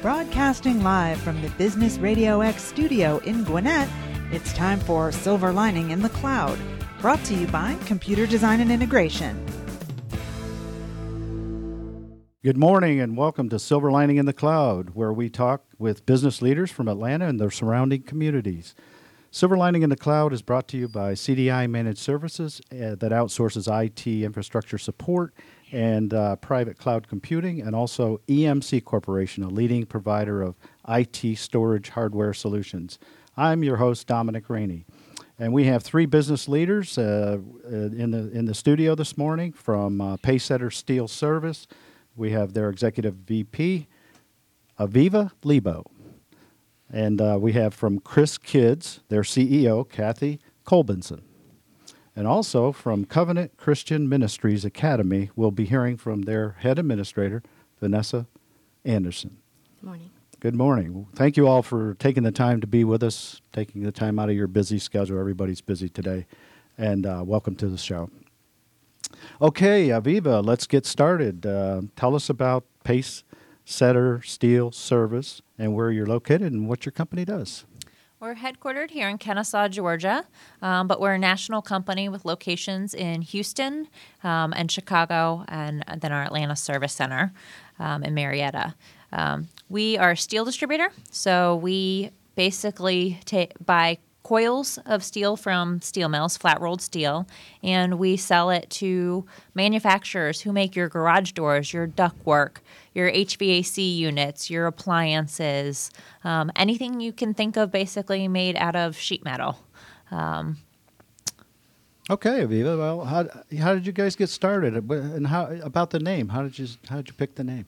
Broadcasting live from the Business Radio X studio in Gwinnett, it's time for Silver Lining in the Cloud, brought to you by Computer Design and Integration. Good morning and welcome to Silver Lining in the Cloud, where we talk with business leaders from Atlanta and their surrounding communities. Silver Lining in the Cloud is brought to you by CDI Managed Services that outsources IT infrastructure support and private cloud computing, and also EMC Corporation, a leading provider of IT storage hardware solutions. I'm your host, Dominic Rainey, and we have three business leaders in the studio this morning from Pacesetter Steel Service. We have their Executive VP, Aviva Lebo, and we have from Chris Kids, their CEO, Kathy Kolbinson. And also from Covenant Christian Ministries Academy, we'll be hearing from their head administrator, Vanessa Anderson. Good morning. Good morning. Thank you all for taking the time to be with us, taking the time out of your busy schedule. Everybody's busy today. And welcome to the show. Okay, Aviva, let's get started. Tell us about Pacesetter Steel Service and where you're located and what your company does. We're headquartered here in Kennesaw, Georgia, but we're a national company with locations in Houston and Chicago, and then our Atlanta service center in Marietta. We are a steel distributor, so we basically buy coils of steel from steel mills, flat-rolled steel, and we sell it to manufacturers who make your garage doors, your ductwork, your HVAC units, your appliances, anything you can think of basically made out of sheet metal. Okay, Aviva. Well, how did you guys get started? And how about the name? How did you pick the name?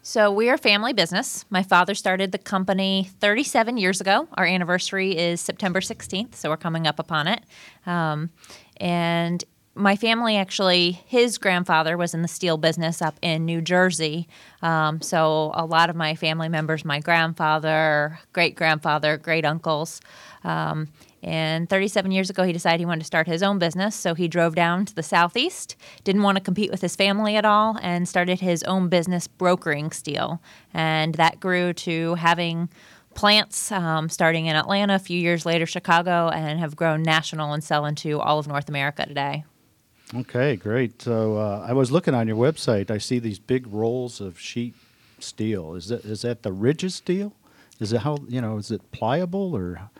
So we are a family business. My father started the company 37 years ago. Our anniversary is September 16th, so we're coming up upon it. And my family actually, his grandfather was in the steel business up in New Jersey. So a lot of my family members, my grandfather, great uncles. And 37 years ago, he decided he wanted to start his own business, so he drove down to the southeast, didn't want to compete with his family at all, and started his own business brokering steel. And that grew to having plants starting in Atlanta, a few years later Chicago, and have grown national and sell into all of North America today. Okay, great. So I was looking on your website. I see these big rolls of sheet steel. Is that the rigid steel? Is it is it pliable or...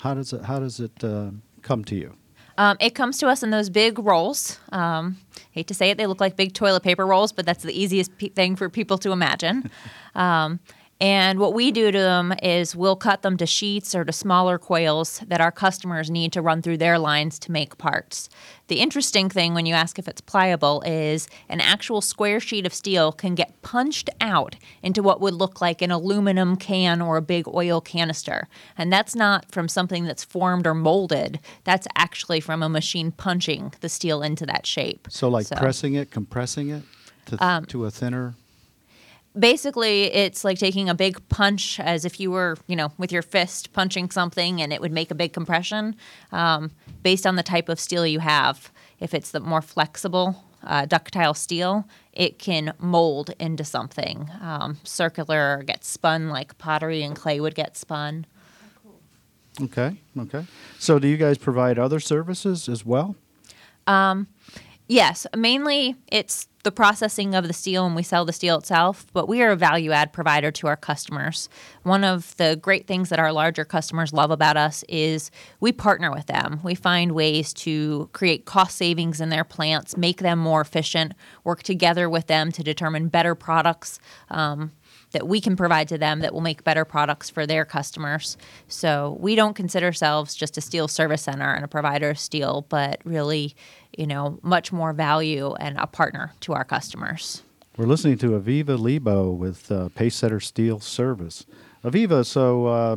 How does it come to you? It comes to us in those big rolls. Hate to say it, they look like big toilet paper rolls, but that's the easiest thing for people to imagine. And what we do to them is we'll cut them to sheets or to smaller coils that our customers need to run through their lines to make parts. The interesting thing when you ask if it's pliable is an actual square sheet of steel can get punched out into what would look like an aluminum can or a big oil canister. And that's not from something that's formed or molded. That's actually from a machine punching the steel into that shape. So pressing it, compressing it to a thinner... Basically, it's like taking a big punch as if you were, with your fist punching something, and it would make a big compression based on the type of steel you have. If it's the more flexible, ductile steel, it can mold into something circular or get spun like pottery and clay would get spun. Okay. So do you guys provide other services as well? Yes. Mainly it's the processing of the steel, and we sell the steel itself, but we are a value-add provider to our customers. One of the great things that our larger customers love about us is we partner with them. We find ways to create cost savings in their plants, make them more efficient, work together with them to determine better products that we can provide to them that will make better products for their customers. So we don't consider ourselves just a steel service center and a provider of steel, but really much more value and a partner to our customers. We're listening to Aviva Lebo with Pacesetter Steel Service. Aviva, so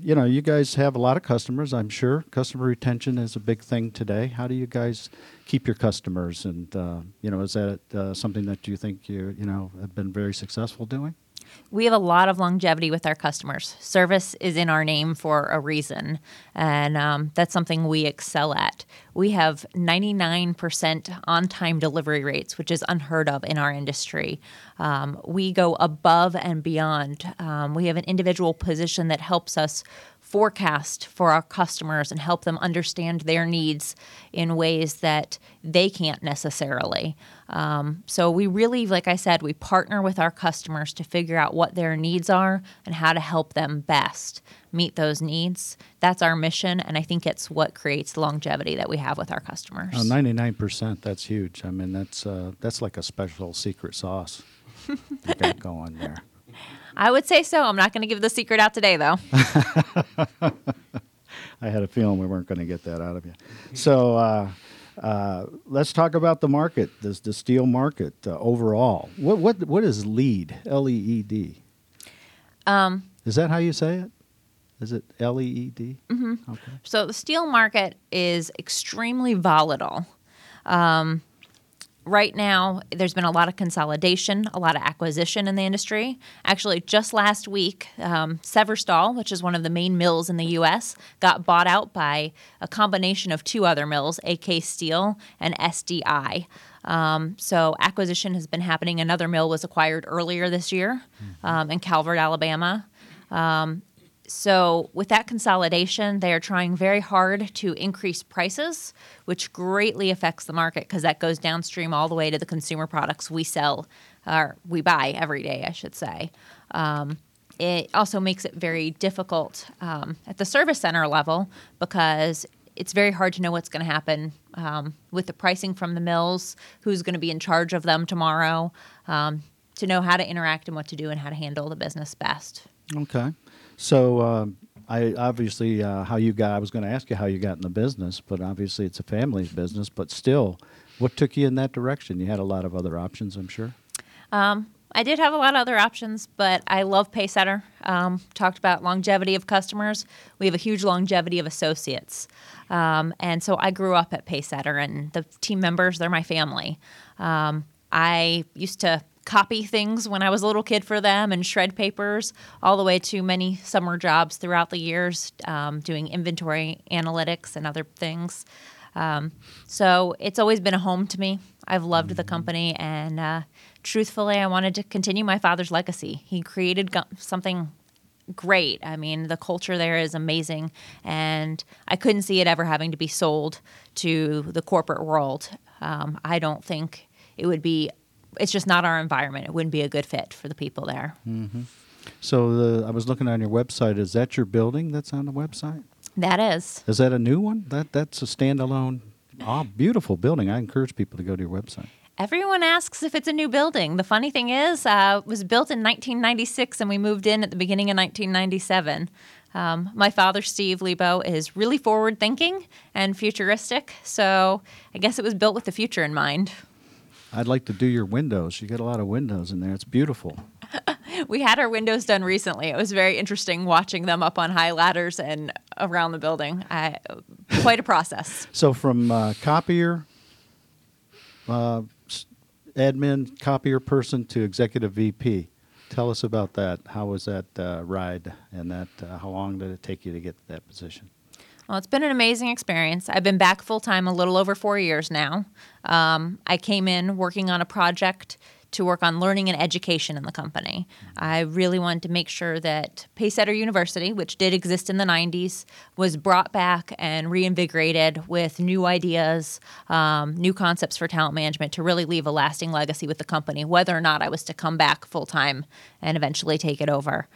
you guys have a lot of customers, I'm sure. Customer retention is a big thing today. How do you guys keep your customers? And is that something that you think you have been very successful doing? We have a lot of longevity with our customers. Service is in our name for a reason, and that's something we excel at. We have 99% on-time delivery rates, which is unheard of in our industry. We go above and beyond. We have an individual position that helps us forecast for our customers and help them understand their needs in ways that they can't necessarily. So we really, like I said, we partner with our customers to figure out what their needs are and how to help them best meet those needs. That's our mission, and I think it's what creates the longevity that we have with our customers. 99%, that's huge. I mean, that's like a special secret sauce you got going there. I would say so. I'm not going to give the secret out today, though. I had a feeling we weren't going to get that out of you. So let's talk about the market, the steel market overall. What is LEED, L-E-E-D? Is that how you say it? Is it L-E-E-D? Mm-hmm. Okay. So the steel market is extremely volatile. Right now, there's been a lot of consolidation, a lot of acquisition in the industry. Actually, just last week, Severstal, which is one of the main mills in the U.S., got bought out by a combination of two other mills, AK Steel and SDI. So acquisition has been happening. Another mill was acquired earlier this year in Calvert, Alabama. So with that consolidation, they are trying very hard to increase prices, which greatly affects the market because that goes downstream all the way to the consumer products we sell or we buy every day, I should say. It also makes it very difficult at the service center level because it's very hard to know what's going to happen with the pricing from the mills, who's going to be in charge of them tomorrow, to know how to interact and what to do and how to handle the business best. Okay. So I obviously how you got, I was going to ask you how you got in the business, but obviously it's a family's business. But still, what took you in that direction? You had a lot of other options, I'm sure. I did have a lot of other options, but I love Pacesetter. Talked about longevity of customers. We have a huge longevity of associates. And so I grew up at Pacesetter, and the team members, they're my family. I used to copy things when I was a little kid for them and shred papers, all the way to many summer jobs throughout the years doing inventory analytics and other things. So it's always been a home to me. I've loved the company, and truthfully, I wanted to continue my father's legacy. He created something great. I mean, the culture there is amazing, and I couldn't see it ever having to be sold to the corporate world. I don't think it would be. It's just not our environment. It wouldn't be a good fit for the people there. Mm-hmm. So I was looking on your website. Is that your building that's on the website? That is. Is that a new one? That's a standalone, beautiful building. I encourage people to go to your website. Everyone asks if it's a new building. The funny thing is it was built in 1996, and we moved in at the beginning of 1997. My father, Steve Lebo, is really forward-thinking and futuristic, so I guess it was built with the future in mind. I'd like to do your windows. You got a lot of windows in there. It's beautiful. We had our windows done recently. It was very interesting watching them up on high ladders and around the building. Quite a process. So from copier, admin, copier person to executive VP. Tell us about that. How was that ride, and that how long did it take you to get to that position? Well, it's been an amazing experience. I've been back full-time a little over 4 years now. I came in working on a project to work on learning and education in the company. I really wanted to make sure that Pacesetter University, which did exist in the 90s, was brought back and reinvigorated with new ideas, new concepts for talent management to really leave a lasting legacy with the company, whether or not I was to come back full-time and eventually take it over.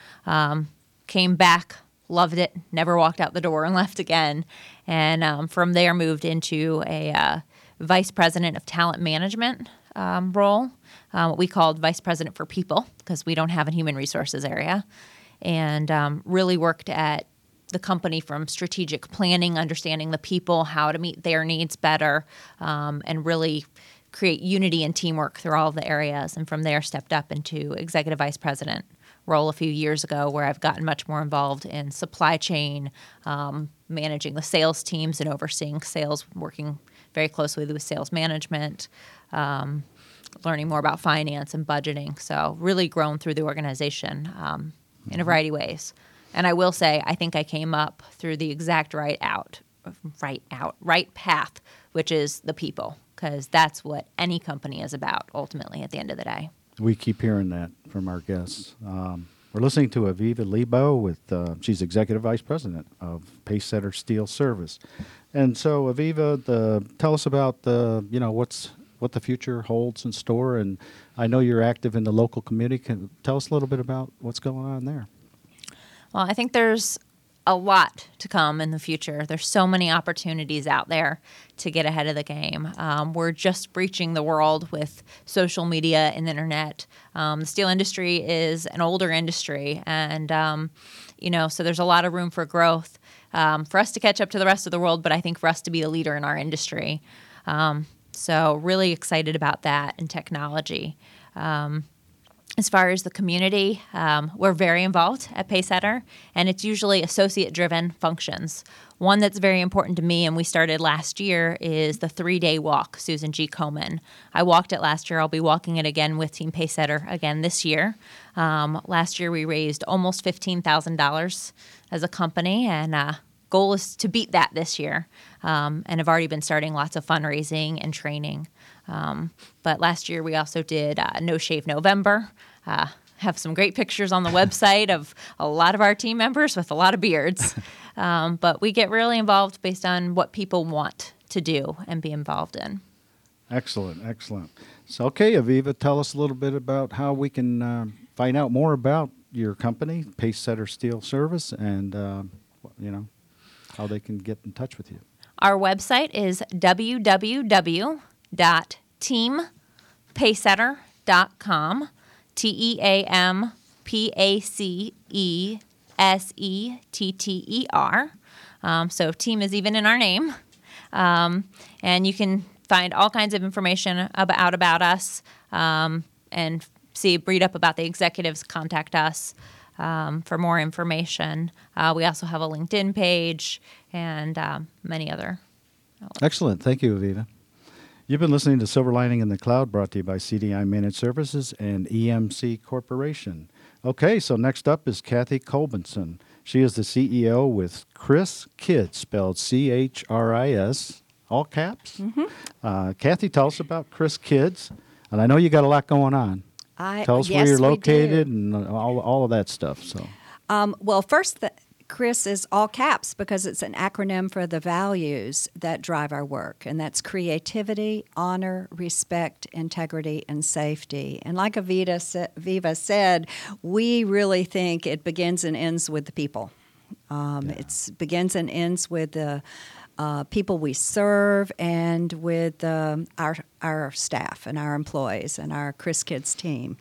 Came back. Loved it. Never walked out the door and left again. And from there, moved into a vice president of talent management role, what we called vice president for people because we don't have a human resources area, and really worked at the company from strategic planning, understanding the people, how to meet their needs better, and really create unity and teamwork through all the areas. And from there, stepped up into executive vice president role a few years ago, where I've gotten much more involved in supply chain, managing the sales teams and overseeing sales, working very closely with sales management, learning more about finance and budgeting. So really grown through the organization in a variety of ways. And I will say, I think I came up through the exact right path, which is the people, because that's what any company is about ultimately at the end of the day. We keep hearing that from our guests. We're listening to Aviva Lebo with she's Executive Vice President of Pacesetter Steel Service. And so, Aviva, tell us about what the future holds in store. And I know you're active in the local community. Tell us a little bit about what's going on there. Well, I think there's a lot to come in the future. There's so many opportunities out there to get ahead of the game. We're just breaching the world with social media and the internet. The steel industry is an older industry, and so there's a lot of room for growth for us to catch up to the rest of the world, but I think for us to be a leader in our industry. So really excited about that and technology. As far as the community, we're very involved at Pacesetter, and it's usually associate-driven functions. One that's very important to me, and we started last year, is the 3-day walk, Susan G. Komen. I walked it last year. I'll be walking it again with Team Pacesetter again this year. Last year, we raised almost $15,000 as a company, and goal is to beat that this year, and I've already been starting lots of fundraising and training. But last year we also did No Shave November, have some great pictures on the website of a lot of our team members with a lot of beards. But we get really involved based on what people want to do and be involved in. Excellent. So, okay, Aviva, tell us a little bit about how we can find out more about your company, Pacesetter Steel Service, and, how they can get in touch with you. Our website is www.teampacesetter.com, TEAMPACESETTER. So team is even in our name. And you can find all kinds of information about us and read up about the executives, contact us. For more information. We also have a LinkedIn page and many other outlets. Excellent. Thank you, Aviva. You've been listening to Silver Lining in the Cloud, brought to you by CDI Managed Services and EMC Corporation. Okay, so next up is Kathy Kolbinson. She is the CEO with Chris Kids, spelled CHRIS, all caps. Mm-hmm. Kathy, tell us about Chris Kids, and I know you got a lot going on. Tell us where you're located and all of that stuff. So, first, Chris is all caps because it's an acronym for the values that drive our work, and that's creativity, honor, respect, integrity, and safety. And like Aviva said, we really think it begins and ends with the people. It begins and ends with the people we serve and with our staff and our employees and our Chris Kids team.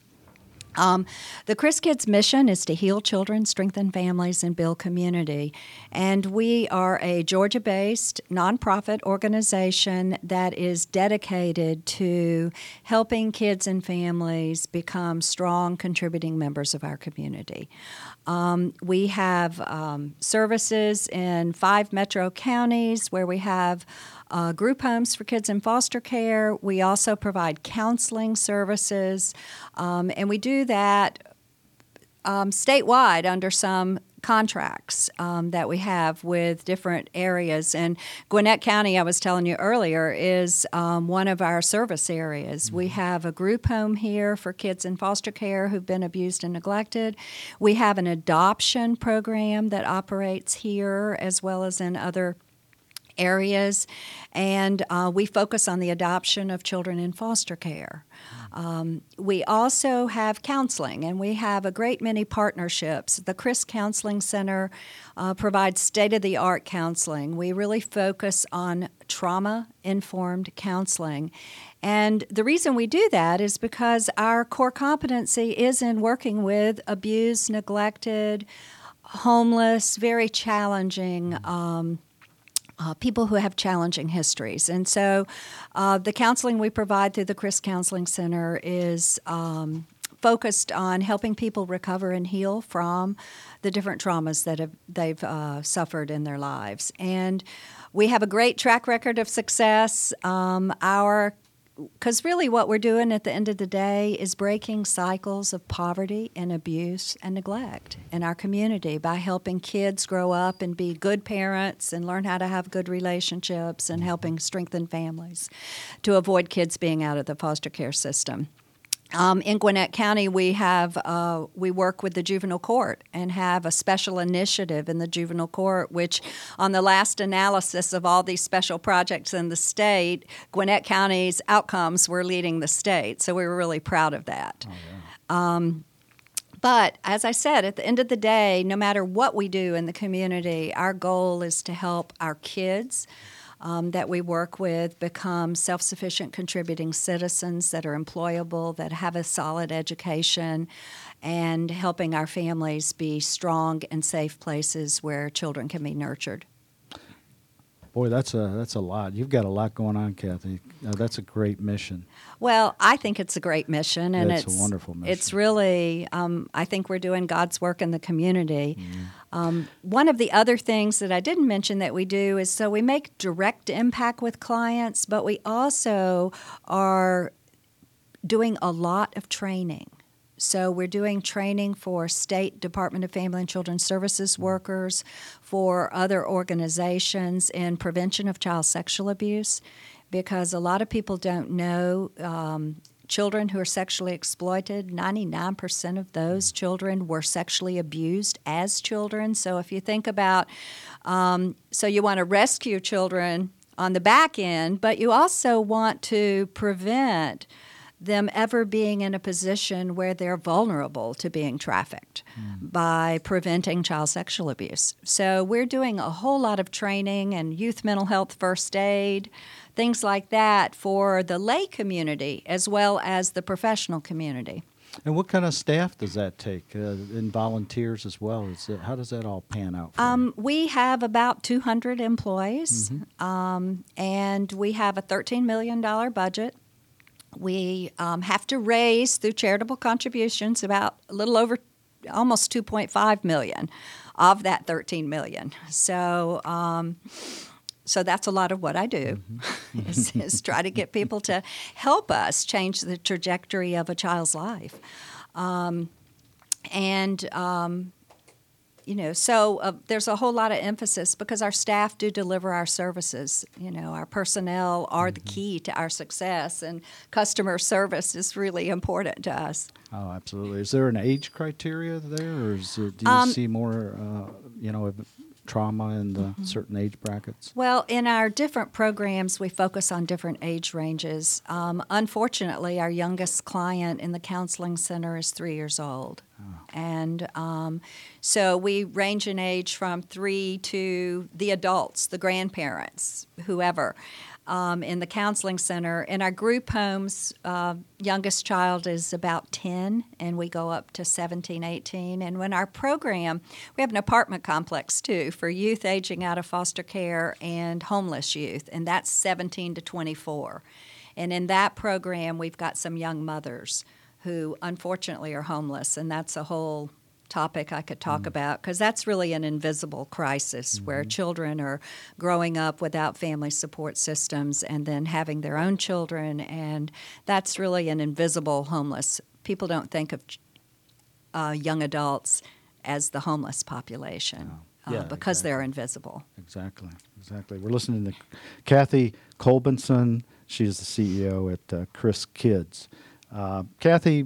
The Chris Kids mission is to heal children, strengthen families, and build community. And we are a Georgia-based nonprofit organization that is dedicated to helping kids and families become strong, contributing members of our community. We have services in 5 metro counties where we have group homes for kids in foster care. We also provide counseling services, and we do that statewide under some contracts that we have with different areas. And Gwinnett County, I was telling you earlier, is one of our service areas. Mm-hmm. We have a group home here for kids in foster care who've been abused and neglected. We have an adoption program that operates here as well as in other areas, and we focus on the adoption of children in foster care. We also have counseling, and we have a great many partnerships. The Chris Counseling Center provides state-of-the-art counseling. We really focus on trauma-informed counseling. And the reason we do that is because our core competency is in working with abused, neglected, homeless, very challenging people who have challenging histories. And so the counseling we provide through the Chris Counseling Center is focused on helping people recover and heal from the different traumas that they've suffered in their lives. And we have a great track record of success. Our because really what we're doing at the end of the day is breaking cycles of poverty and abuse and neglect in our community by helping kids grow up and be good parents and learn how to have good relationships and helping strengthen families to avoid kids being out of the foster care system. In Gwinnett County, we work with the juvenile court and have a special initiative in the juvenile court, which on the last analysis of all these special projects in the state, Gwinnett County's outcomes were leading the state. So we were really proud of that. Oh, yeah. But as I said, at the end of the day, no matter what we do in the community, our goal is to help our kids that we work with become self-sufficient contributing citizens that are employable, that have a solid education, and helping our families be strong and safe places where children can be nurtured. Boy, that's a lot. You've got a lot going on, Kathy. That's a great mission. Well, I think it's a great mission, and it's a wonderful mission. It's really, I think we're doing God's work in the community. Mm-hmm. One of the other things that I didn't mention that we do is so we make direct impact with clients, but we also are doing a lot of training. So we're doing training for State Department of Family and Children's Services workers, for other organizations in prevention of child sexual abuse, because a lot of people don't know children who are sexually exploited, 99% of those children were sexually abused as children. So if you think about, so you want to rescue children on the back end, but you also want to prevent them ever being in a position where they're vulnerable to being trafficked by preventing child sexual abuse. So we're doing a whole lot of training and youth mental health first aid, things like that for the lay community as well as the professional community. And what kind of staff does that take, and volunteers as well? How does that all pan out for you? We have about 200 employees, and we have a $13 million budget. We have to raise through charitable contributions about a little over almost $2.5 million of that $13 million. So so that's a lot of what I do, is try to get people to help us change the trajectory of a child's life. There's a whole lot of emphasis because our staff do deliver our services. You know, our personnel are the key to our success, and customer service is really important to us. Oh, absolutely. Is there an age criteria there, or do you see more, trauma in the certain age brackets? Well, in our different programs, we focus on different age ranges. Unfortunately, our youngest client in the counseling center is 3 years old. Oh. And so we range in age from 3 to the adults, the grandparents, whoever, in the counseling center. In our group homes, youngest child is about 10, and we go up to 17, 18. And when our program, we have an apartment complex, too, for youth aging out of foster care and homeless youth, and that's 17 to 24. And in that program, we've got some young mothers who, unfortunately, are homeless, and that's a whole topic I could talk about, because that's really an invisible crisis where children are growing up without family support systems and then having their own children, and that's really an invisible homeless. People don't think of young adults as the homeless population because they're invisible. Exactly. We're listening to Kathy Kolbinson. She is the CEO at Chris Kids. Kathy,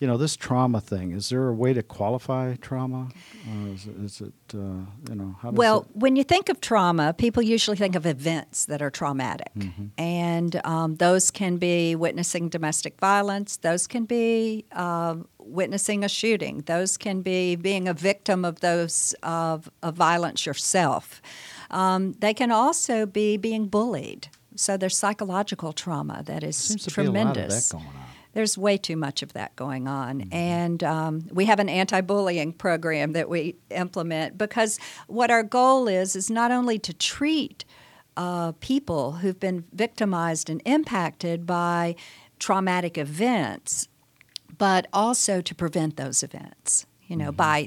this trauma thing, is there a way to qualify trauma? When you think of trauma, people usually think of events that are traumatic. And those can be witnessing domestic violence. Those can be witnessing a shooting. Those can be being a victim of those of violence yourself. They can also be being bullied. So there's psychological trauma that is tremendous. There seems to be a lot of that going on. There's way too much of that going on. And we have an anti-bullying program that we implement, because what our goal is not only to treat people who've been victimized and impacted by traumatic events, but also to prevent those events,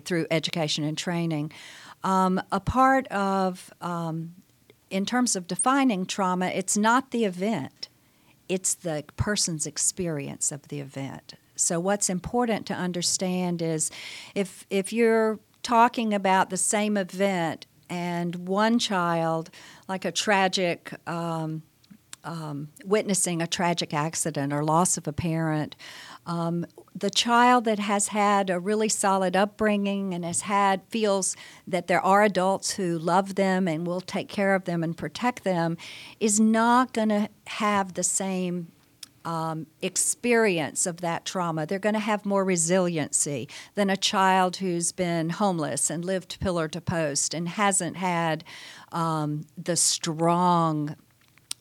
through education and training. A part of in terms of defining trauma, it's not the event. It's the person's experience of the event. So what's important to understand is if you're talking about the same event and one child, like a tragic, witnessing a tragic accident or loss of a parent, the child that has had a really solid upbringing and feels that there are adults who love them and will take care of them and protect them is not going to have the same experience of that trauma. They're going to have more resiliency than a child who's been homeless and lived pillar to post and hasn't had the strong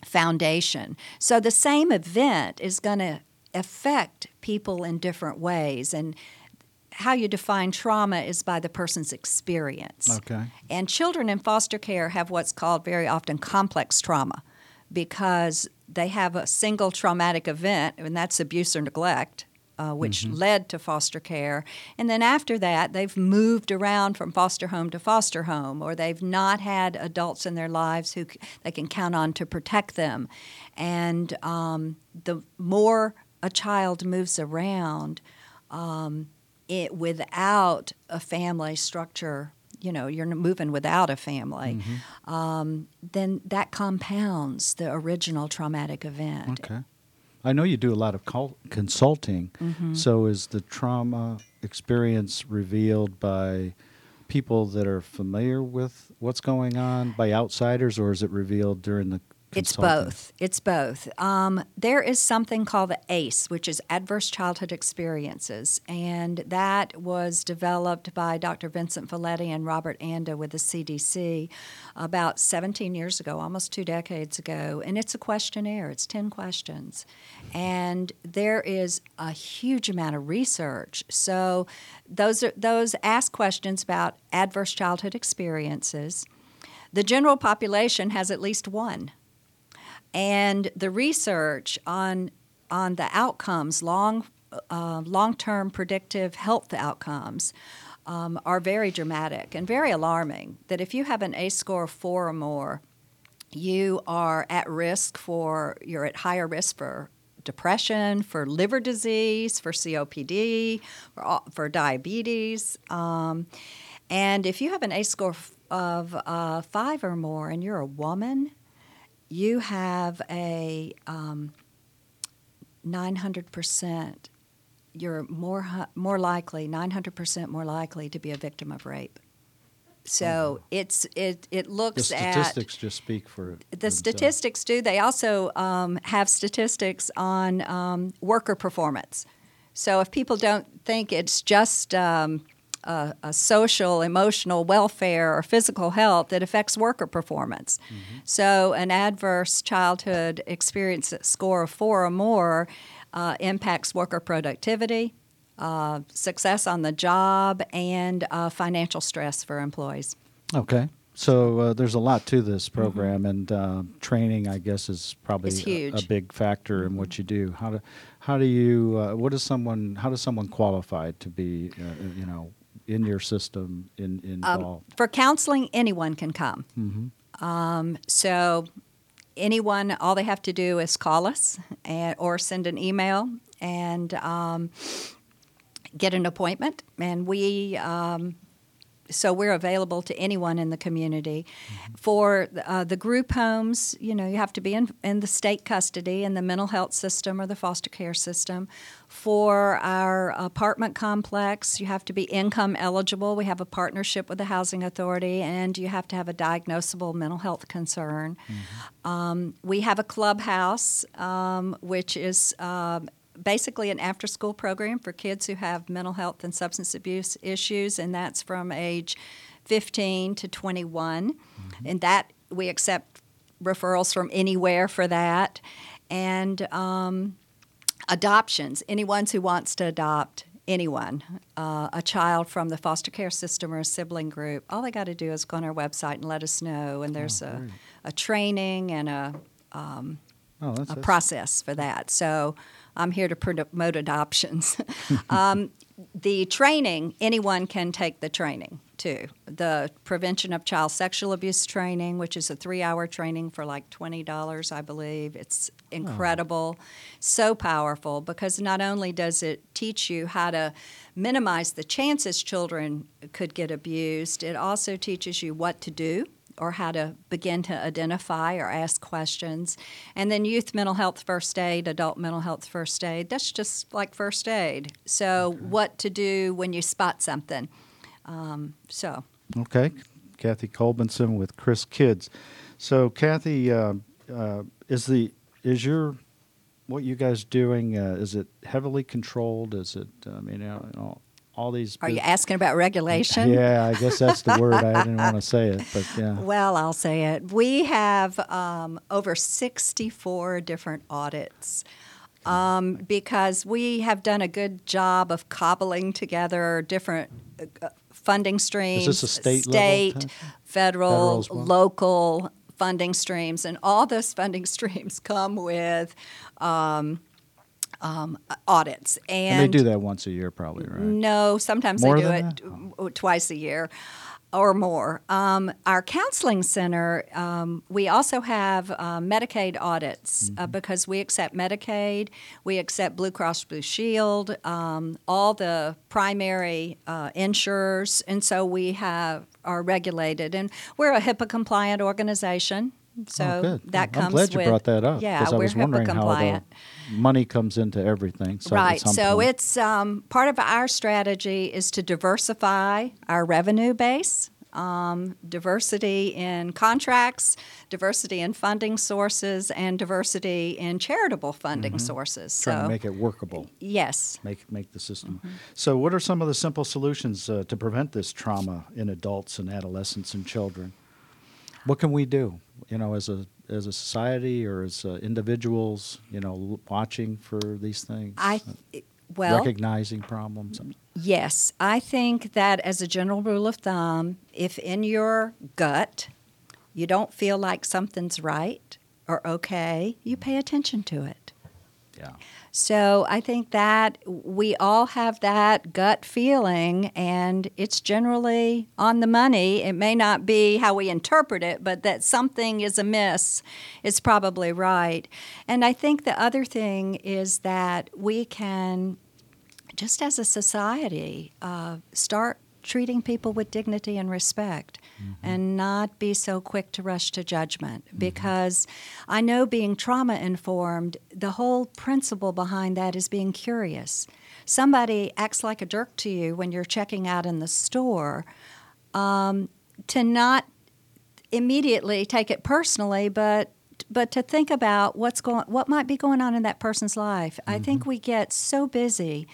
foundation. So the same event is going to affect people in different ways, and how you define trauma is by the person's experience. Okay. And children in foster care have what's called very often complex trauma, because they have a single traumatic event, and that's abuse or neglect, which led to foster care. And then after that, they've moved around from foster home to foster home, or they've not had adults in their lives who they can count on to protect them. And the more a child moves around without a family structure, you're moving without a family, then that compounds the original traumatic event. Okay. I know you do a lot of consulting, so is the trauma experience revealed by people that are familiar with what's going on, by outsiders, or is it revealed during the consulting? It's both. There is something called the ACE, which is Adverse Childhood Experiences, and that was developed by Dr. Vincent Felitti and Robert Anda with the CDC about 17 years ago, almost 2 decades ago, and it's a questionnaire. It's 10 questions, and there is a huge amount of research. So those ask questions about adverse childhood experiences. The general population has at least one. And the research on the outcomes, long-term predictive health outcomes, are very dramatic and very alarming, that if you have an ACE score of 4 or more, you're at higher risk for depression, for liver disease, for COPD, for diabetes. And if you have an ACE score of 5 or more and you're a woman, you have a 900%, you're more likely to be a victim of rape. So it looks at... The statistics just speak for it. The statistics do. They also have statistics on worker performance. So if people don't think it's just a social, emotional welfare, or physical health that affects worker performance. Mm-hmm. So an adverse childhood experience score of 4 or more impacts worker productivity, success on the job, and financial stress for employees. Okay. So there's a lot to this program, and training, I guess, is probably a big factor in what you do. How does someone qualify to be, in your system, involved? For counseling, anyone can come. So anyone, all they have to do is call us or send an email and get an appointment. And so we're available to anyone in the community. For the group homes, you have to be in the state custody, in the mental health system or the foster care system. For our apartment complex, you have to be income eligible. We have a partnership with the Housing Authority, and you have to have a diagnosable mental health concern. We have a clubhouse, which is basically an after-school program for kids who have mental health and substance abuse issues, and that's from age 15 to 21. And that we accept referrals from anywhere for that. And adoptions, anyone who wants to adopt anyone, a child from the foster care system or a sibling group, all they got to do is go on our website and let us know. And there's a training and a process for that. So I'm here to promote adoptions. The training, anyone can take the training too. The Prevention of Child Sexual Abuse training, which is a 3-hour training for like $20, I believe. It's incredible, so powerful, because not only does it teach you how to minimize the chances children could get abused, it also teaches you what to do or how to begin to identify or ask questions. And then youth mental health first aid, adult mental health first aid, that's just like first aid. So what to do when you spot something. Okay. Kathy Kolbinson with Chris Kids. So, Kathy, is what you guys doing, is it heavily controlled? Is it, I mean, you know, all these... Are you asking about regulation? Yeah, I guess that's the word. I didn't want to say it, but yeah. Well, I'll say it. We have over 64 different audits because we have done a good job of cobbling together different funding streams. Is this a state, federal, local funding streams, and all those funding streams come with... audits. And they do that once a year probably, right? No, sometimes more they do it twice a year or more. Our counseling center, we also have Medicaid audits because we accept Medicaid, we accept Blue Cross Blue Shield, all the primary insurers, and so we are regulated. And we're a HIPAA compliant organization. So that comes with... I'm glad you brought that up. Yeah, because I was wondering how the money comes into everything. Right. So it's part of our strategy is to diversify our revenue base, diversity in contracts, diversity in funding sources, and diversity in charitable funding sources. Trying to make it workable. Yes. Make the system. So what are some of the simple solutions to prevent this trauma in adults and adolescents and children? What can we do, you know, as a society or as individuals, you know, watching for these things, recognizing problems? Yes. I think that as a general rule of thumb, if in your gut you don't feel like something's right or okay, you pay attention to it. Yeah. So I think that we all have that gut feeling, and it's generally on the money. It may not be how we interpret it, but that something is amiss is probably right. And I think the other thing is that we can, just as a society, start treating people with dignity and respect and not be so quick to rush to judgment, because I know being trauma-informed, the whole principle behind that is being curious. Somebody acts like a jerk to you when you're checking out in the store, to not immediately take it personally, but to think about what might be going on in that person's life. I think we get so busy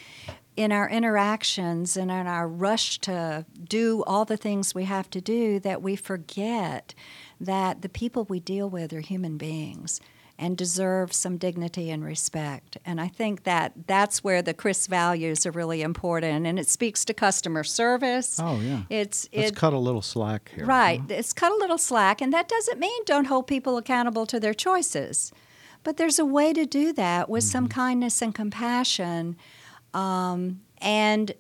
in our interactions and in our rush to do all the things we have to do that we forget that the people we deal with are human beings and deserve some dignity and respect. And I think that that's where the Chris values are really important, and it speaks to customer service. Oh, yeah. Let's cut a little slack here. Right. Huh? It's cut a little slack, and that doesn't mean don't hold people accountable to their choices. But there's a way to do that with some kindness and compassion. It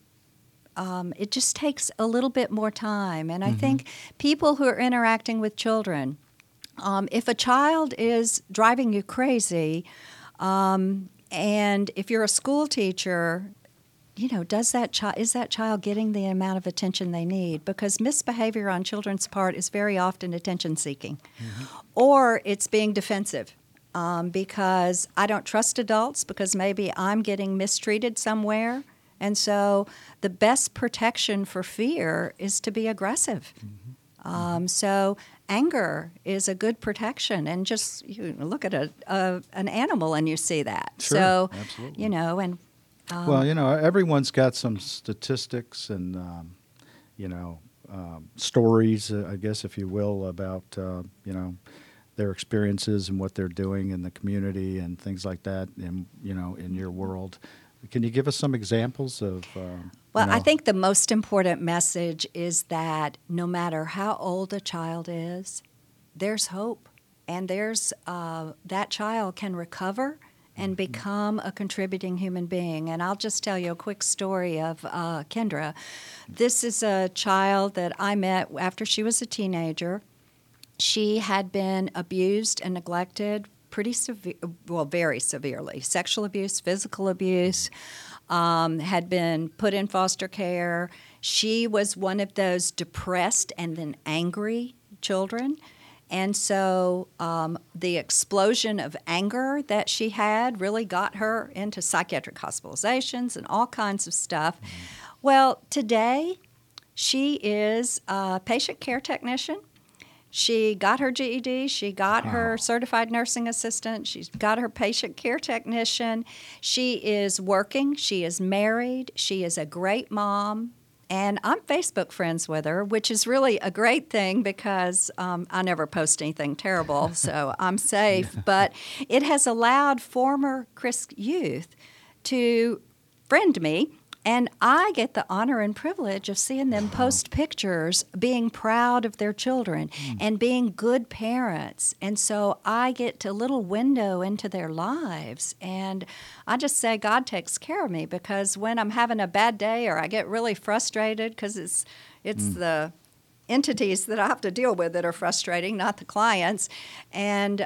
just takes a little bit more time. And I think people who are interacting with children, if a child is driving you crazy, and if you're a school teacher, you know, is that child getting the amount of attention they need? Because misbehavior on children's part is very often attention-seeking. Or it's being defensive. Because I don't trust adults, because maybe I'm getting mistreated somewhere. And so the best protection for fear is to be aggressive. So anger is a good protection. And just you look at an animal and you see that. Sure, so, absolutely. You know, and... well, you know, everyone's got some statistics and, stories, I guess, if you will, about, their experiences and what they're doing in the community and things like that, and in your world. Can you give us some examples of... I think the most important message is that no matter how old a child is, there's hope, and that child can recover and become a contributing human being. And I'll just tell you a quick story of Kendra. This is a child that I met after she was a teenager. She had been abused and neglected pretty severe, well, very severely. Sexual abuse, physical abuse, had been put in foster care. She was one of those depressed and then angry children. And so the explosion of anger that she had really got her into psychiatric hospitalizations and all kinds of stuff. Well, today she is a patient care technician. She got her GED, she got her certified nursing assistant, she's got her patient care technician. She is working, she is married, she is a great mom. And I'm Facebook friends with her, which is really a great thing because I never post anything terrible, so I'm safe. But it has allowed former Chris youth to friend me, and I get the honor and privilege of seeing them post pictures being proud of their children and being good parents. And so I get a little window into their lives. And I just say God takes care of me, because when I'm having a bad day or I get really frustrated, because it's the entities that I have to deal with that are frustrating, not the clients. And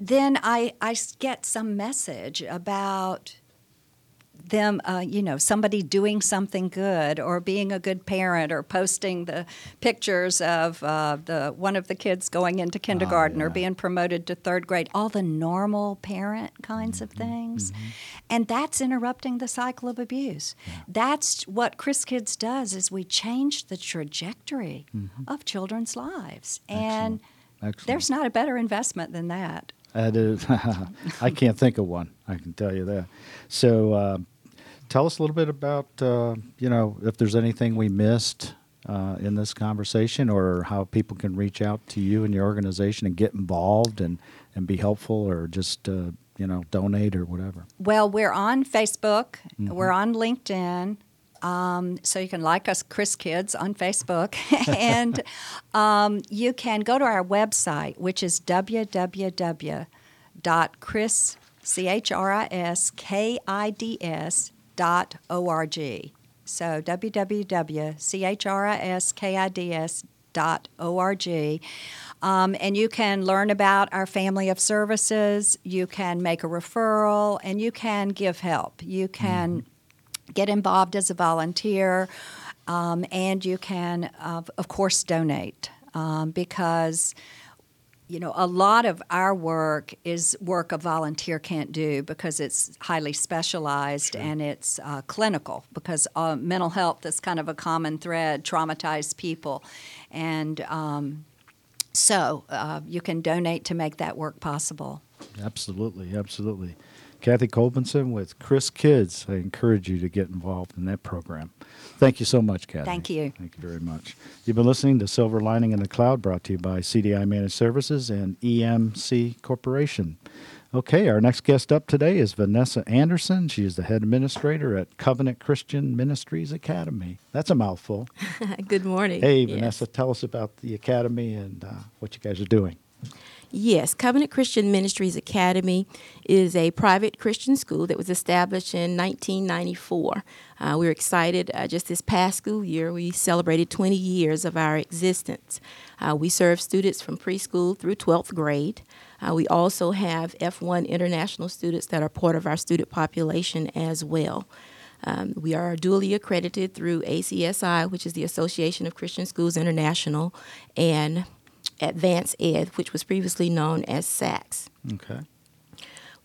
then I get some message about them, somebody doing something good or being a good parent or posting the pictures of one of the kids going into kindergarten or being promoted to third grade, all the normal parent kinds of things. And that's interrupting the cycle of abuse. That's what Chris Kids does, is we change the trajectory of children's lives. And there's not a better investment than that. That is, I can't think of one. I can tell you that. So, tell us a little bit about, if there's anything we missed in this conversation, or how people can reach out to you and your organization and get involved and be helpful, or just, donate or whatever. Well, we're on Facebook. We're on LinkedIn. So you can like us, Chris Kids, on Facebook. And you can go to our website, which is www.chriskids.org. So www.chriskids.org. And you can learn about our family of services. You can make a referral, and you can give help. You can get involved as a volunteer, and you can, of course, donate, because, a lot of our work is work a volunteer can't do, because it's highly specialized and it's clinical, because mental health is kind of a common thread, traumatized people. And so you can donate to make that work possible. Absolutely, absolutely. Kathy Kolbinson with Chris Kids. I encourage you to get involved in that program. Thank you so much, Kathy. Thank you. Thank you very much. You've been listening to Silver Lining in the Cloud, brought to you by CDI Managed Services and EMC Corporation. Okay, our next guest up today is Vanessa Anderson. She is the head administrator at Covenant Christian Ministries Academy. That's a mouthful. Good morning. Hey, yes. Vanessa, tell us about the academy and what you guys are doing. Yes, Covenant Christian Ministries Academy is a private Christian school that was established in 1994. We're excited. Just this past school year, we celebrated 20 years of our existence. We serve students from preschool through 12th grade. We also have F1 international students that are part of our student population as well. We are dually accredited through ACSI, which is the Association of Christian Schools International, and Advanced Ed, which was previously known as SACS. Okay.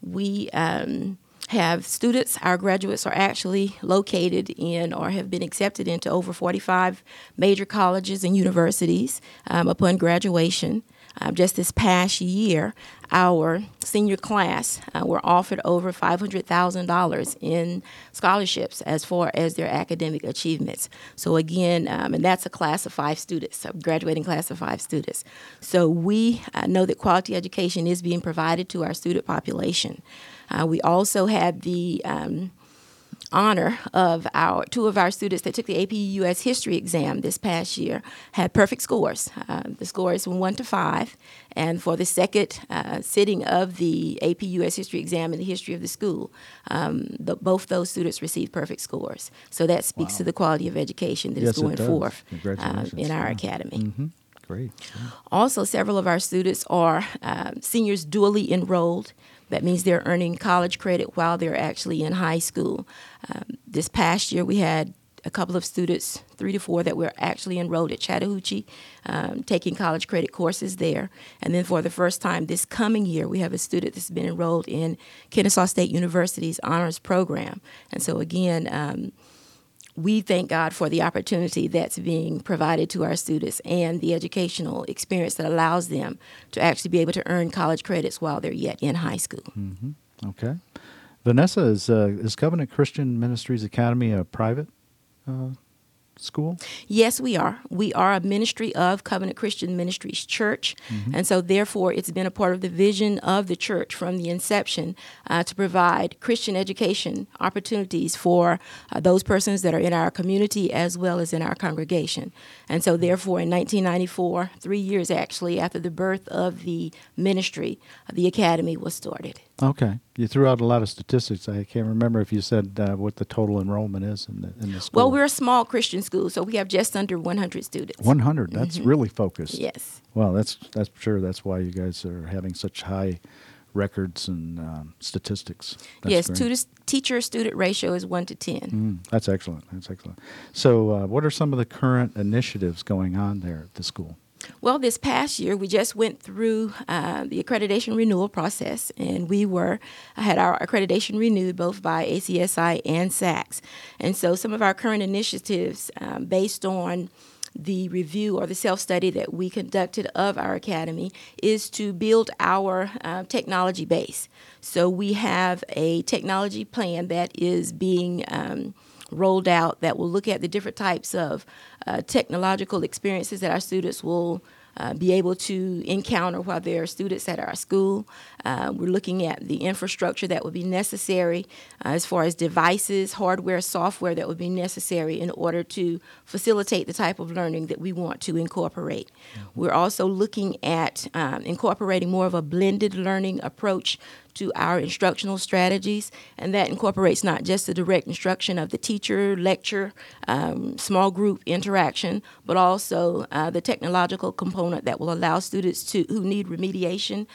We have students. Our graduates are actually located in or have been accepted into over 45 major colleges and universities upon graduation. Just this past year, our senior class were offered over $500,000 in scholarships as far as their academic achievements. So again, and that's a class of 5 students, a graduating class of 5 students. So we know that quality education is being provided to our student population. We also have the honor of our two of our students that took the AP U.S. history exam this past year had perfect scores. The score is from 1 to 5. And for the second sitting of the AP U.S. history exam in the history of the school, both those students received perfect scores. So that speaks to the quality of education that is going forth in our academy. Mm-hmm. Great. Yeah. Also, several of our students are seniors dually enrolled. That means they're earning college credit while they're actually in high school. This past year, we had a couple of students, 3 to 4, that were actually enrolled at Chattahoochee, taking college credit courses there. And then for the first time this coming year, we have a student that's been enrolled in Kennesaw State University's honors program. And so again, we thank God for the opportunity that's being provided to our students and the educational experience that allows them to actually be able to earn college credits while they're yet in high school. Mm-hmm. Okay. Vanessa, is Covenant Christian Ministries Academy a private school? Yes, we are. We are a ministry of Covenant Christian Ministries Church, mm-hmm. and so therefore it's been a part of the vision of the church from the inception to provide Christian education opportunities for those persons that are in our community as well as in our congregation. And so therefore in 1994, 3 years actually after the birth of the ministry, the academy was started. Okay. You threw out a lot of statistics. I can't remember if you said what the total enrollment is in the school. Well, we're a small Christian school, so we have just under 100 students. 100. That's mm-hmm. really focused. Yes. Well, that's sure. That's why you guys are having such high records and statistics. That's yes. Teacher-student ratio is 1 to 10. That's excellent. So what are some of the current initiatives going on there at the school? Well, this past year, we just went through the accreditation renewal process, and we had our accreditation renewed both by ACSI and SACS. And so some of our current initiatives based on the review or the self-study that we conducted of our academy is to build our technology base. So we have a technology plan that is being rolled out that will look at the different types of technological experiences that our students will be able to encounter while they're students at our school. We're looking at the infrastructure that would be necessary as far as devices, hardware, software that would be necessary in order to facilitate the type of learning that we want to incorporate. Mm-hmm. We're also looking at incorporating more of a blended learning approach to our instructional strategies, and that incorporates not just the direct instruction of the teacher, lecture, small group interaction, but also the technological component that will allow students who need remediation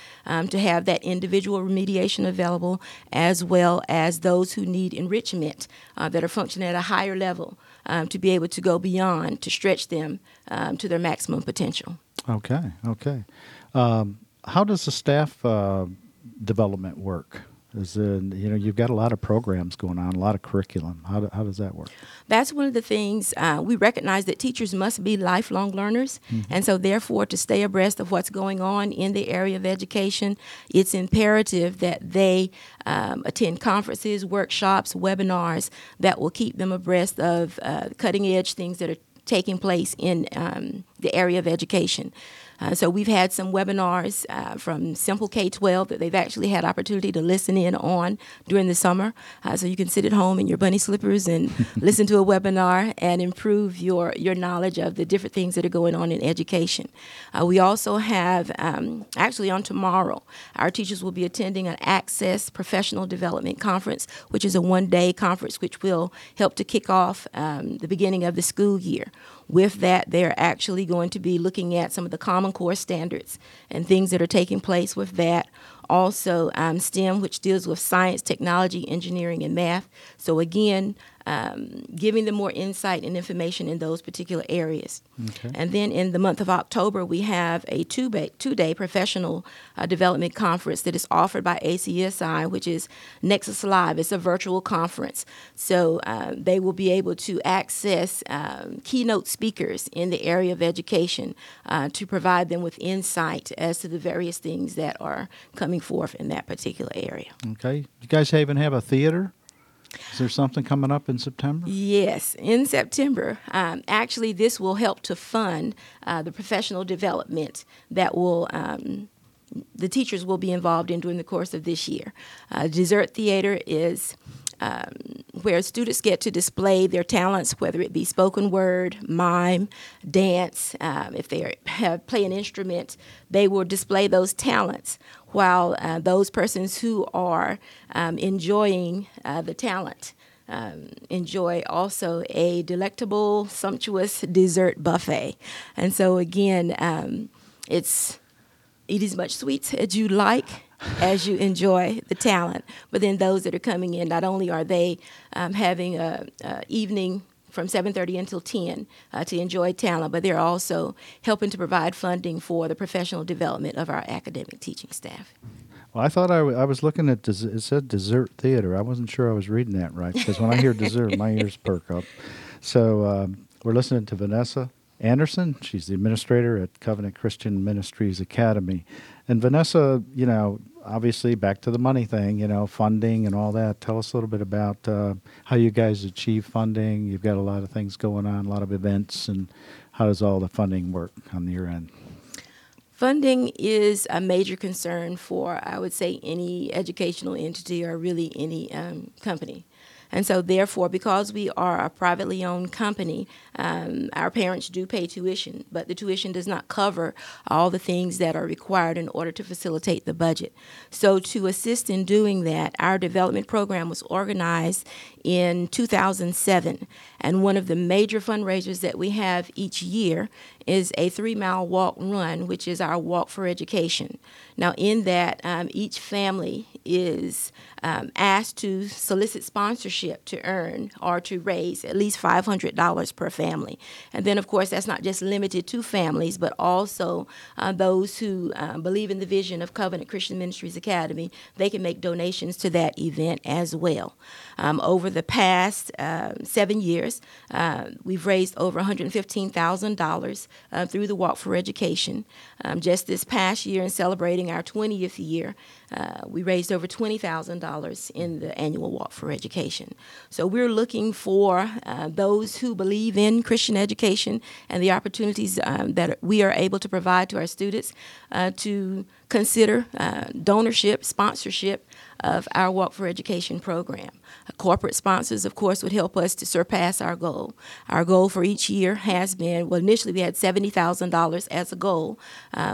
to have that individual remediation available, as well as those who need enrichment that are functioning at a higher level to be able to go beyond, to stretch them to their maximum potential. Okay. How does the staff development work? As in, you've got a lot of programs going on, a lot of curriculum. How does that work? That's one of the things we recognize that teachers must be lifelong learners. Mm-hmm. And so therefore, to stay abreast of what's going on in the area of education, it's imperative that they attend conferences, workshops, webinars that will keep them abreast of cutting edge things that are taking place in the area of education. So we've had some webinars from Simple K-12 that they've actually had opportunity to listen in on during the summer. So you can sit at home in your bunny slippers and listen to a webinar and improve your knowledge of the different things that are going on in education. We also have, actually on tomorrow, our teachers will be attending an ACCESS Professional Development Conference, which is a one-day conference which will help to kick off the beginning of the school year. With that, they're actually going to be looking at some of the Common Core standards and things that are taking place with that. Also, STEM, which deals with science, technology, engineering, and math. So again, giving them more insight and information in those particular areas. Okay. And then in the month of October, we have a two-day professional development conference that is offered by ACSI, which is Nexus Live. It's a virtual conference. So they will be able to access keynote speakers in the area of education to provide them with insight as to the various things that are coming forth in that particular area. Okay. You guys even have a theater? Is there something coming up in September? Yes, in September. Actually, this will help to fund the professional development that will the teachers will be involved in during the course of this year. Dessert Theater is where students get to display their talents, whether it be spoken word, mime, dance, if they play an instrument, they will display those talents, while those persons who are enjoying the talent enjoy also a delectable, sumptuous dessert buffet. And so again, it's eat as much sweets as you like, as you enjoy the talent. But then those that are coming in, not only are they having an evening from 7:30 until 10 to enjoy talent, but they're also helping to provide funding for the professional development of our academic teaching staff. Well, I thought I was looking at, it said dessert theater. I wasn't sure I was reading that right, because when I hear dessert, my ears perk up. So we're listening to Vanessa Anderson. She's the administrator at Covenant Christian Ministries Academy. And Vanessa, you know, obviously back to the money thing, you know, funding and all that. Tell us a little bit about how you guys achieve funding. You've got a lot of things going on, a lot of events, and how does all the funding work on your end? Funding is a major concern for, I would say, any educational entity or really any company. And so therefore, because we are a privately owned company, our parents do pay tuition, but the tuition does not cover all the things that are required in order to facilitate the budget. So to assist in doing that, our development program was organized in 2007. And one of the major fundraisers that we have each year is a 3-mile walk run, which is our walk for education. Now in that, each family is asked to solicit sponsorship to earn or to raise at least $500 per family. And then, of course, that's not just limited to families, but also those who believe in the vision of Covenant Christian Ministries Academy, they can make donations to that event as well. Over the past 7 years, we've raised over $115,000 through the Walk for Education. Just this past year, in celebrating our 20th year, we raised over $20,000 in the annual Walk for Education. So we're looking for those who believe in Christian education and the opportunities that we are able to provide to our students to consider donorship, sponsorship of our Walk for Education program. Corporate sponsors, of course, would help us to surpass our goal. Our goal for each year has been, well, initially we had $70,000 as a goal.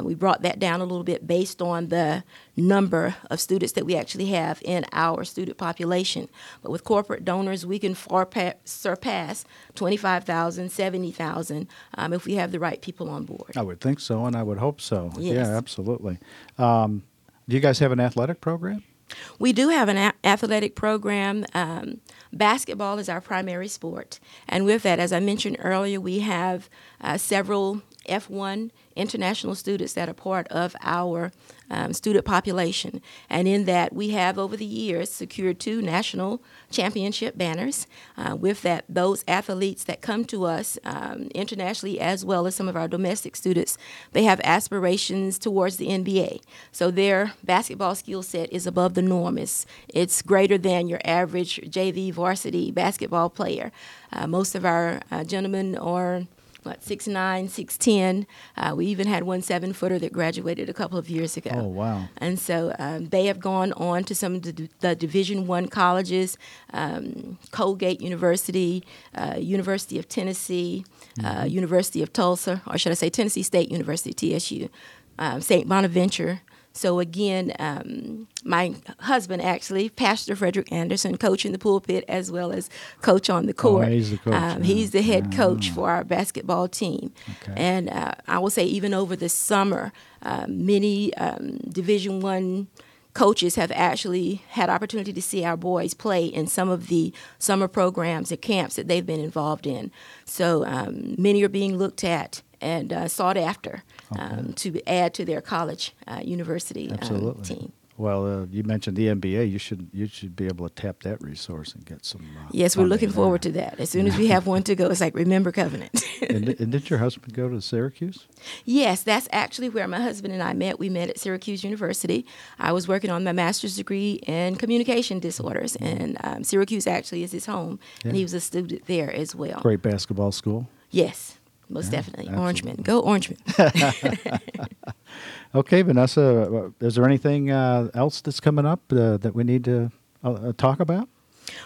We brought that down a little bit based on the number of students that we actually have in our student population. But with corporate donors, we can surpass 25,000, 70,000 if we have the right people on board. I would think so, and I would hope so. Yes. Yeah, absolutely. Do you guys have an athletic program? We do have an athletic program. Basketball is our primary sport. And with that, as I mentioned earlier, we have several F1 international students that are part of our student population. And in that, we have over the years secured 2 national championship banners. With that, those athletes that come to us internationally, as well as some of our domestic students, they have aspirations towards the NBA. So their basketball skill set is above the norm. It's greater than your average JV varsity basketball player. Most of our gentlemen are 6'9", 6'10". We even had one 7-footer that graduated a couple of years ago. Oh, wow. And so they have gone on to some of the Division I colleges, Colgate University, University of Tennessee, University of Tulsa, or should I say Tennessee State University, TSU, St. Bonaventure. So again, my husband actually, Pastor Frederick Anderson, coach in the pulpit as well as coach on the court. Oh, he's the coach. He's the head coach for our basketball team. Okay. And I will say even over the summer, many Division I coaches have actually had opportunity to see our boys play in some of the summer programs and camps that they've been involved in. So many are being looked at and sought after to add to their college university team. Well, you mentioned the NBA. You should be able to tap that resource and get some. Yes, we're looking forward to that. As soon as we have one to go, it's like, remember Covenant. And did your husband go to Syracuse? Yes, that's actually where my husband and I met. We met at Syracuse University. I was working on my master's degree in communication disorders, and Syracuse actually is his home, and he was a student there as well. Great basketball school. Yes. Most definitely. Orangemen. Go Orangemen. Okay, Vanessa, is there anything else that's coming up that we need to talk about?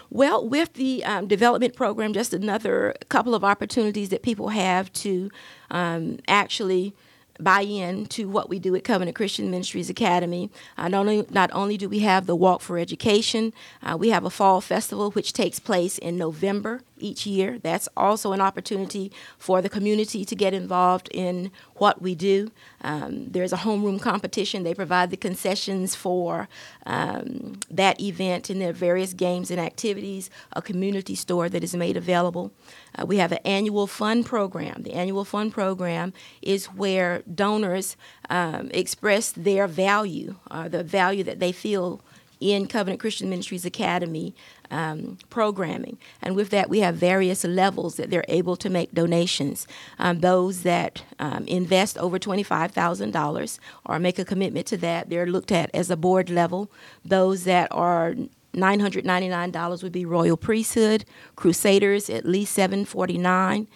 Well, with the development program, just another couple of opportunities that people have to actually buy in to what we do at Covenant Christian Ministries Academy. Not only do we have the Walk for Education, we have a fall festival which takes place in November each year. That's also an opportunity for the community to get involved in what we do. There's a homeroom competition. They provide the concessions for that event, and there are various games and activities, a community store that is made available. We have an annual fund program. The annual fund program is where donors express their value, the value that they feel in Covenant Christian Ministries Academy programming. And with that, we have various levels that they're able to make donations. Those that invest over $25,000 or make a commitment to that, they're looked at as a board level. Those that are $999 would be Royal Priesthood, Crusaders at least $749,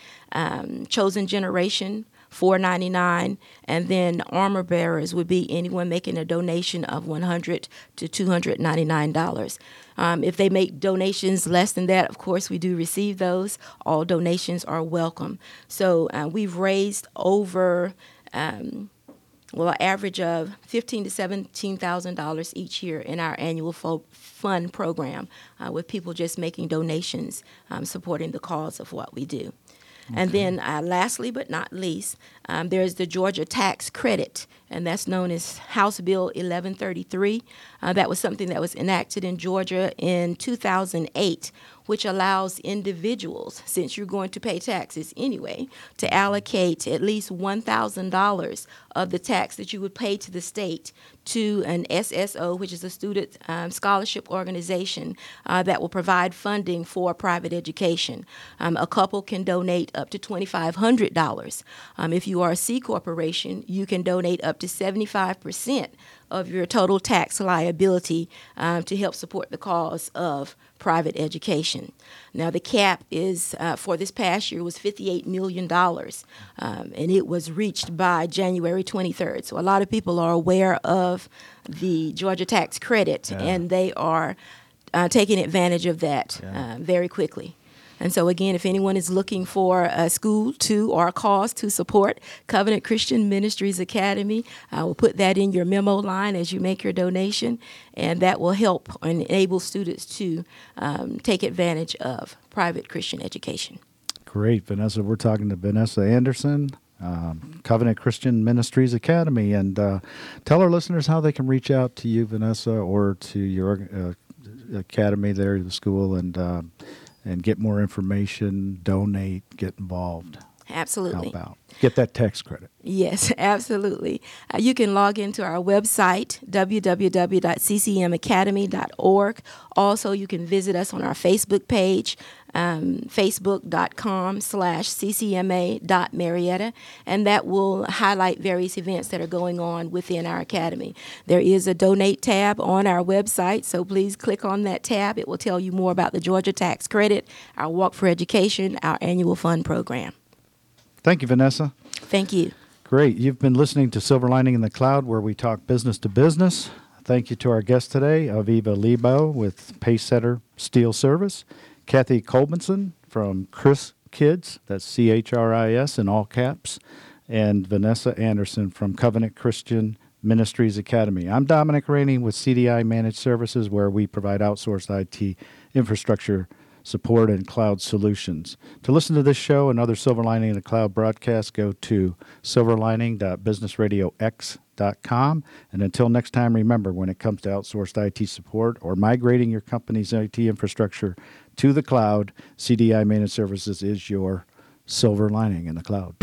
Chosen Generation $499, and then armor bearers would be anyone making a donation of $100 to $299. If they make donations less than that, of course, we do receive those. All donations are welcome. So we've raised over an average of $15,000 to $17,000 each year in our annual fund program, with people just making donations, supporting the cause of what we do. Okay. And then lastly but not least, there's the Georgia Tax Credit, and that's known as House Bill 1133. That was something that was enacted in Georgia in 2008, which allows individuals, since you're going to pay taxes anyway, to allocate at least $1,000 of the tax that you would pay to the state to an SSO, which is a student scholarship organization that will provide funding for private education. A couple can donate up to $2,500. If you are a C corporation, you can donate up to 75% of your total tax liability to help support the cause of private education. Now, the cap is for this past year was $58 million, and it was reached by January 23rd. So a lot of people are aware of the Georgia Tax Credit, and they are taking advantage of that very quickly. And so, again, if anyone is looking for a school to or a cause to support, Covenant Christian Ministries Academy, I will put that in your memo line as you make your donation, and that will help and enable students to take advantage of private Christian education. Great, Vanessa. We're talking to Vanessa Anderson, Covenant Christian Ministries Academy. And tell our listeners how they can reach out to you, Vanessa, or to your academy there, the school, and get more information, donate, get involved. Absolutely. How about? Get that tax credit. Yes, absolutely. You can log into our website, www.ccmacademy.org. Also, you can visit us on our Facebook page, facebook.com/ccma.marietta, and that will highlight various events that are going on within our academy. There is a donate tab on our website, so please click on that tab. It will tell you more about the Georgia Tax Credit, our Walk for Education, our annual fund program. Thank you, Vanessa. Thank you. Great. You've been listening to Silver Lining in the Cloud, where we talk business to business. Thank you to our guest today, Aviva Lebo with Pacesetter Steel Service, Kathy Kolbinson from Chris Kids, that's CHRIS in all caps, and Vanessa Anderson from Covenant Christian Ministries Academy. I'm Dominic Rainey with CDI Managed Services, where we provide outsourced IT infrastructure support and cloud solutions. To listen to this show and other Silver Lining in the Cloud broadcasts, go to silverlining.businessradiox.com. And until next time, remember, when it comes to outsourced IT support or migrating your company's IT infrastructure to the cloud, CDI Managed Services is your Silver Lining in the Cloud.